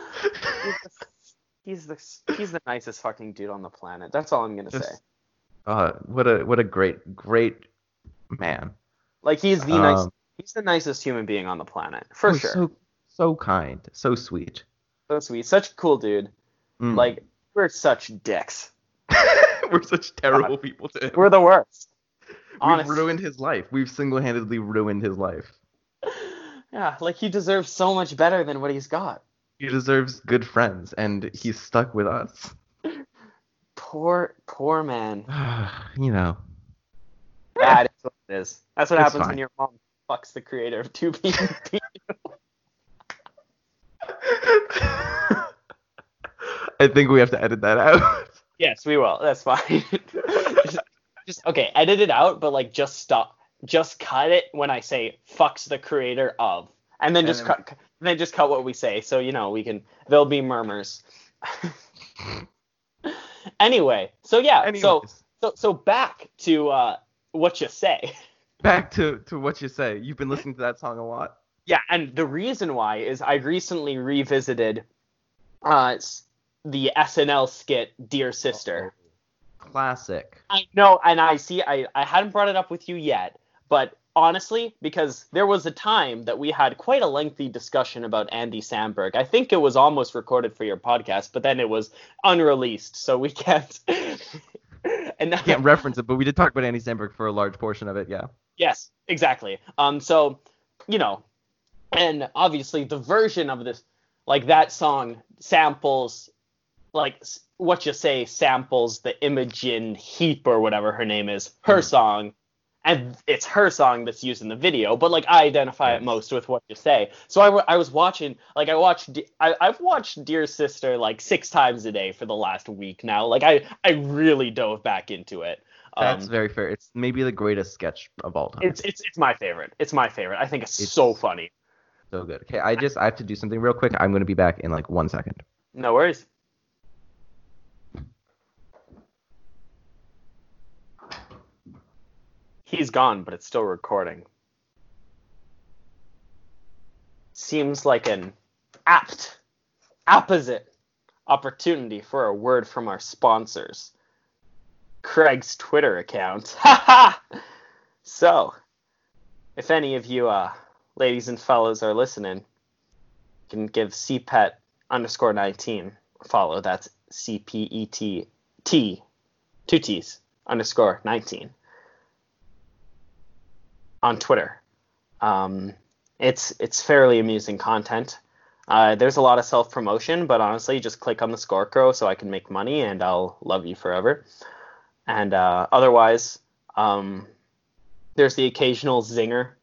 He's the he's the, he's the nicest fucking dude on the planet. That's all I'm gonna Just, say. Uh, what a what a great great man. Like he's the um, nice he's the nicest human being on the planet for sure. So so kind, so sweet, so sweet, such a cool dude. Mm. Like we're such dicks. We're such terrible God. people to him. We're the worst. Honestly. We've ruined his life. We've single-handedly ruined his life. Yeah, like he deserves so much better than what he's got. He deserves good friends, and he's stuck with us. Poor, poor man. You know. That is what it is. That's what it's happens fine. when your mom fucks the creator of two P M P. I think we have to edit that out. Yes, we will. That's fine. just, just okay, edit it out, but like just stop, just cut it when I say "fucks the creator of," and then and just then cut, we... then just cut what we say. So you know we can. There'll be murmurs. Anyway, so yeah, Anyways. so so so back to uh, what you say. Back to to what you say. You've been listening to that song a lot. Yeah, and the reason why is I recently revisited. Uh, the S N L skit Dear Sister. Classic. I know, and I see I, I hadn't brought it up with you yet, but honestly, because there was a time that we had quite a lengthy discussion about Andy Samberg. I think it was almost recorded for your podcast, but then it was unreleased, so we can't and now, can't reference it, but we did talk about Andy Samberg for a large portion of it, yeah. Yes, exactly. Um so, you know, and obviously the version of this like that song samples like what you say samples the Imogen Heap or whatever her name is, her mm. song, and it's her song that's used in the video. But like I identify yes. it most with what you say. So I, w- I was watching like I watched I I've watched Dear Sister like six times a day for the last week now. Like I I really dove back into it. That's um, very fair. It's maybe the greatest sketch of all time. It's it's it's my favorite. It's my favorite. I think it's, it's so funny. So good. Okay, I just I have to do something real quick. I'm gonna be back in like one second. No worries. He's gone, but it's still recording. Seems like an apt, apposite opportunity for a word from our sponsors. Craig's Twitter account. Ha ha! So, if any of you uh, ladies and fellas are listening, you can give C PET underscore nineteen a follow. That's C P E T T, two T's, underscore nineteen. On Twitter. Um, it's it's fairly amusing content. Uh, there's a lot of self-promotion, but honestly, just click on the Score Crow so I can make money and I'll love you forever. And uh, otherwise, um, There's the occasional zinger,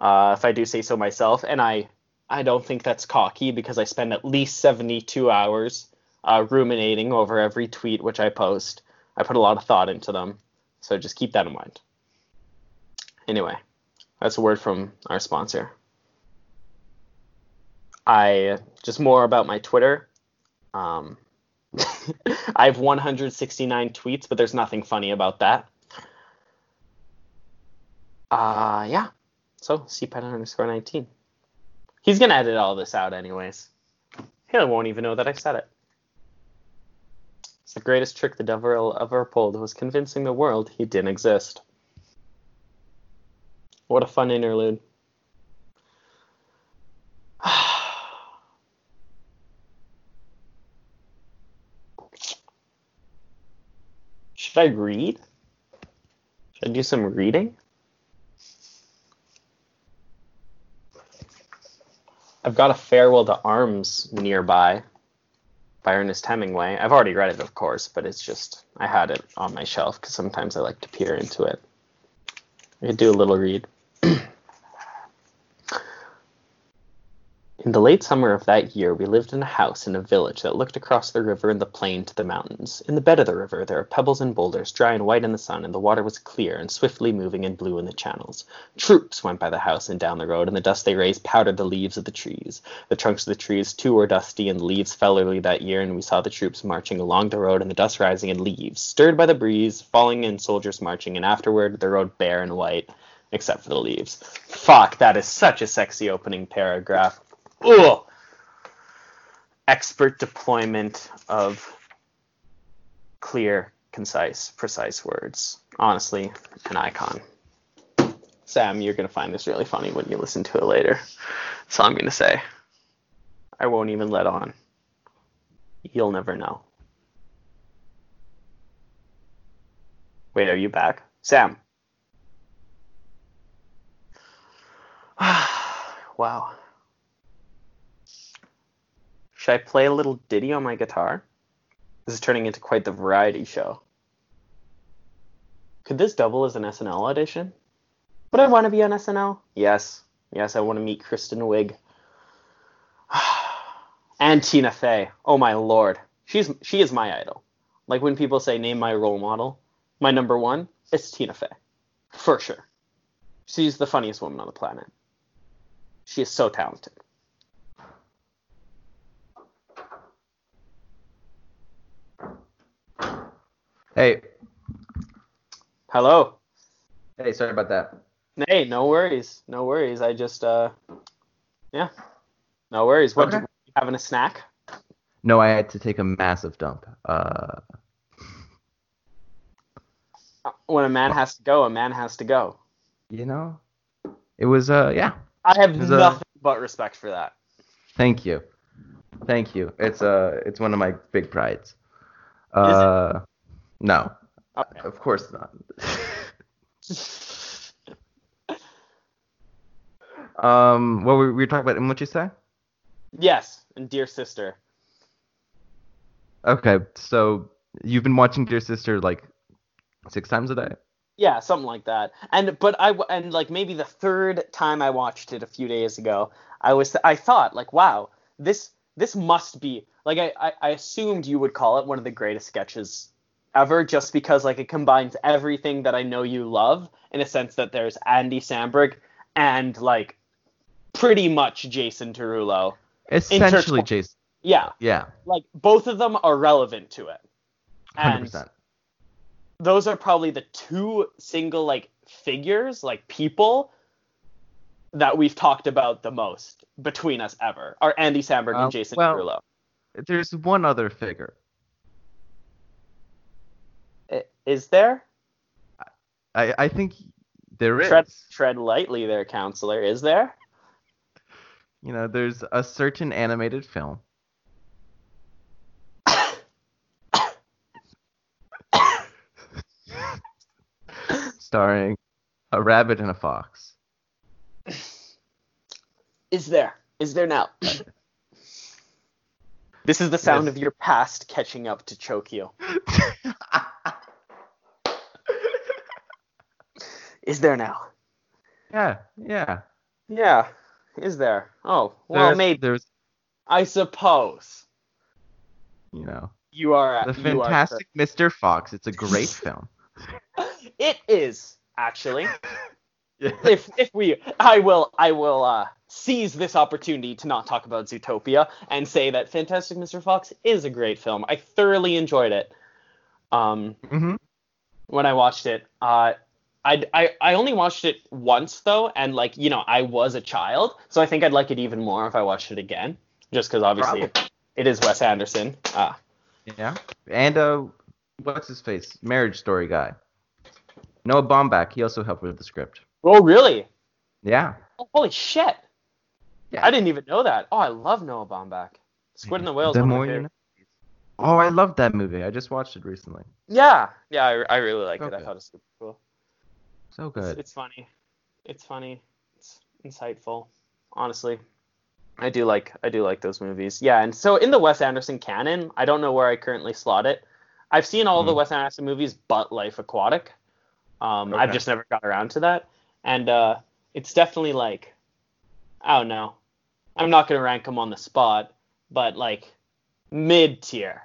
uh, if I do say so myself. And I, I don't think that's cocky because I spend at least seventy-two hours uh, ruminating over every tweet which I post. I put a lot of thought into them. So just keep that in mind. Anyway, that's a word from our sponsor. I just more about my Twitter. Um, I have one hundred sixty-nine tweets, but there's nothing funny about that. Uh, yeah. So cpet underscore nineteen. He's going to edit all this out anyways. He won't even know that I said it. It's the greatest trick the devil ever pulled was convincing the world he didn't exist. What a fun interlude. Should I read? Should I do some reading? I've got A Farewell to Arms nearby by Ernest Hemingway. I've already read it, of course, but it's just, I had it on my shelf because sometimes I like to peer into it. I could do a little read. In the late summer of that year, we lived in a house in a village that looked across the river and the plain to the mountains. In the bed of the river, there were pebbles and boulders, dry and white in the sun, and the water was clear and swiftly moving and blue in the channels. Troops went by the house and down the road, and the dust they raised powdered the leaves of the trees. The trunks of the trees, too, were dusty, and the leaves fell early that year, and we saw the troops marching along the road, and the dust rising in leaves, stirred by the breeze, falling and soldiers marching, and afterward the road bare and white, except for the leaves. Fuck, that is such a sexy opening paragraph. Ooh. Expert deployment of clear, concise, precise words. Honestly, an icon. Sam, you're going to find this really funny when you listen to it later. That's all I'm going to say. I won't even let on. You'll never know. Wait, are you back? Sam. Wow. Should I play a little ditty on my guitar? This is turning into quite the variety show. Could this double as an S N L audition? Would I want to be on S N L? Yes. Yes, I want to meet Kristen Wiig. And Tina Fey. Oh, my Lord. She's She is my idol. Like when people say, name my role model, my number one, it's Tina Fey. For sure. She's the funniest woman on the planet. She is so talented. Hey. Hello. Hey, sorry about that. Hey, no worries. No worries. I just, uh, yeah. No worries. What, okay. Were you having a snack? No, I had to take a massive dump. Uh... When a man has to go, a man has to go. You know, it was, uh, yeah. I have was, nothing uh... but respect for that. Thank you. Thank you. It's, uh, it's one of my big prides. Uh, Is it? No, okay. Of course not. um, what were we talking about? And what you say? Yes, and Dear Sister. Okay, so you've been watching Dear Sister like six times a day. Yeah, something like that. And but I and like maybe the third time I watched it a few days ago, I was I thought like, wow, this this must be like I I, I assumed you would call it one of the greatest sketches ever, just because like it combines everything that I know you love, in a sense that there's Andy Samberg and like pretty much Jason Derulo. Essentially Inter- Jason. Yeah. Yeah. Like both of them are relevant to it. And one hundred percent. Those are probably the two single like figures, like people that we've talked about the most between us ever are Andy Samberg uh, and Jason well, Derulo. There's one other figure. Is there? I, I think there is. Tread, tread lightly there, counselor. Is there? You know, there's a certain animated film. starring a rabbit and a fox. Is there? Is there now? This is the sound yes. of your past catching up to choke you. is there now? Yeah, yeah. Yeah, is there? Oh, well, there's, maybe. There's, I suppose. You know. You are at The Fantastic Mister Fox. It's a great film. It is, actually. Yeah. If if we, I will, I will uh, seize this opportunity to not talk about Zootopia and say that Fantastic Mister Fox is a great film. I thoroughly enjoyed it. Um, mm-hmm. When I watched it, uh, I I I only watched it once though, and like you know, I was a child, so I think I'd like it even more if I watched it again, just because obviously it, it is Wes Anderson. Uh, yeah, and uh, what's his face? Marriage Story guy, Noah Baumbach. He also helped with the script. Oh, really? Yeah. Oh, holy shit. Yeah. I didn't even know that. Oh, I love Noah Baumbach. Squid and the Whale's one of my favorite. Oh, I love that movie. I just watched it recently. Yeah. Yeah, I, I really like so it. Good. I thought it was super cool. So good. It's, it's funny. It's funny. It's insightful. Honestly. I do like I do like those movies. Yeah, and so in the Wes Anderson canon, I don't know where I currently slot it. I've seen all mm. the Wes Anderson movies but Life Aquatic. Um, okay. I've just never got around to that. And uh, it's definitely like, I don't know, I'm not going to rank them on the spot, but like mid-tier.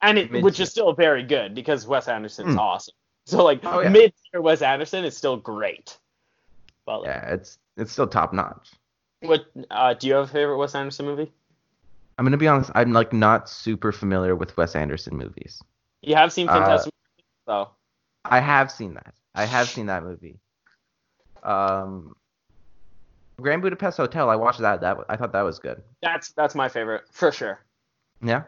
And it, mid-tier. Which is still very good because Wes Anderson's mm. awesome. So like oh, yeah. mid-tier Wes Anderson is still great. But, like, yeah, it's it's still top-notch. What uh, do you have a favorite Wes Anderson movie? I'm going to be honest, I'm like not super familiar with Wes Anderson movies. You have seen Fantastic Mister Fox, though. I have seen that. I have seen that movie. Um, Grand Budapest Hotel. I watched that. That I thought that was good. That's that's my favorite for sure. Yeah.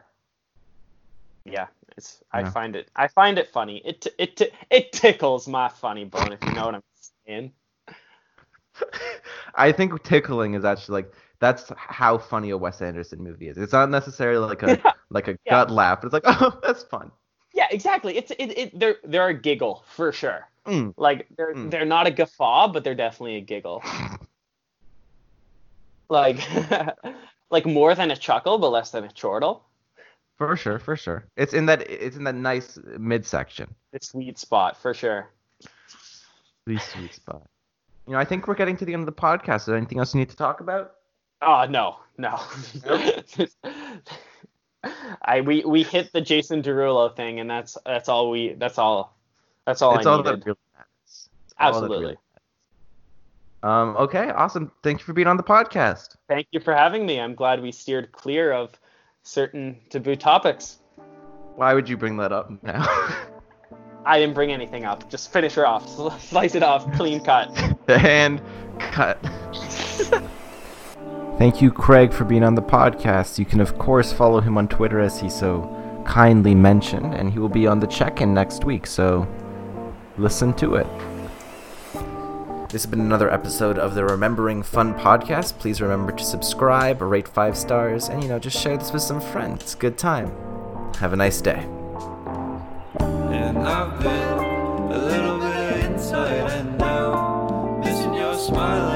Yeah. It's I yeah. find it I find it funny. It t- it t- it tickles my funny bone, if you know what I'm saying. I think tickling is actually like that's how funny a Wes Anderson movie is. It's not necessarily like a like a yeah. gut laugh, but it's like oh that's fun. Yeah, exactly. It's it it they're they're a giggle for sure. Mm. Like they're mm. they're not a guffaw, but they're definitely a giggle. like like more than a chuckle, but less than a chortle. For sure, for sure. It's in that it's in that nice midsection. The sweet spot, for sure. The sweet spot. You know, I think we're getting to the end of the podcast. Is there anything else you need to talk about? Oh no, no. I we, we hit the Jason Derulo thing, and that's that's all we that's all. That's all it's I all needed. That really matters. It's Absolutely. All that really matters. Um, okay, awesome. Thank you for being on the podcast. Thank you for having me. I'm glad we steered clear of certain taboo topics. Why would you bring that up now? I didn't bring anything up. Just finish her off. Slice it off. Clean cut. And cut. Thank you, Craig, for being on the podcast. You can, of course, follow him on Twitter as he so kindly mentioned, and he will be on the check-in next week, so... listen to it. This has been another episode of the Remembering Fun Podcast. Please remember to subscribe, rate five stars, and, you know, just share this with some friends. It's a good time. Have a nice day. And I've been a little bit inside and now, missing your smile.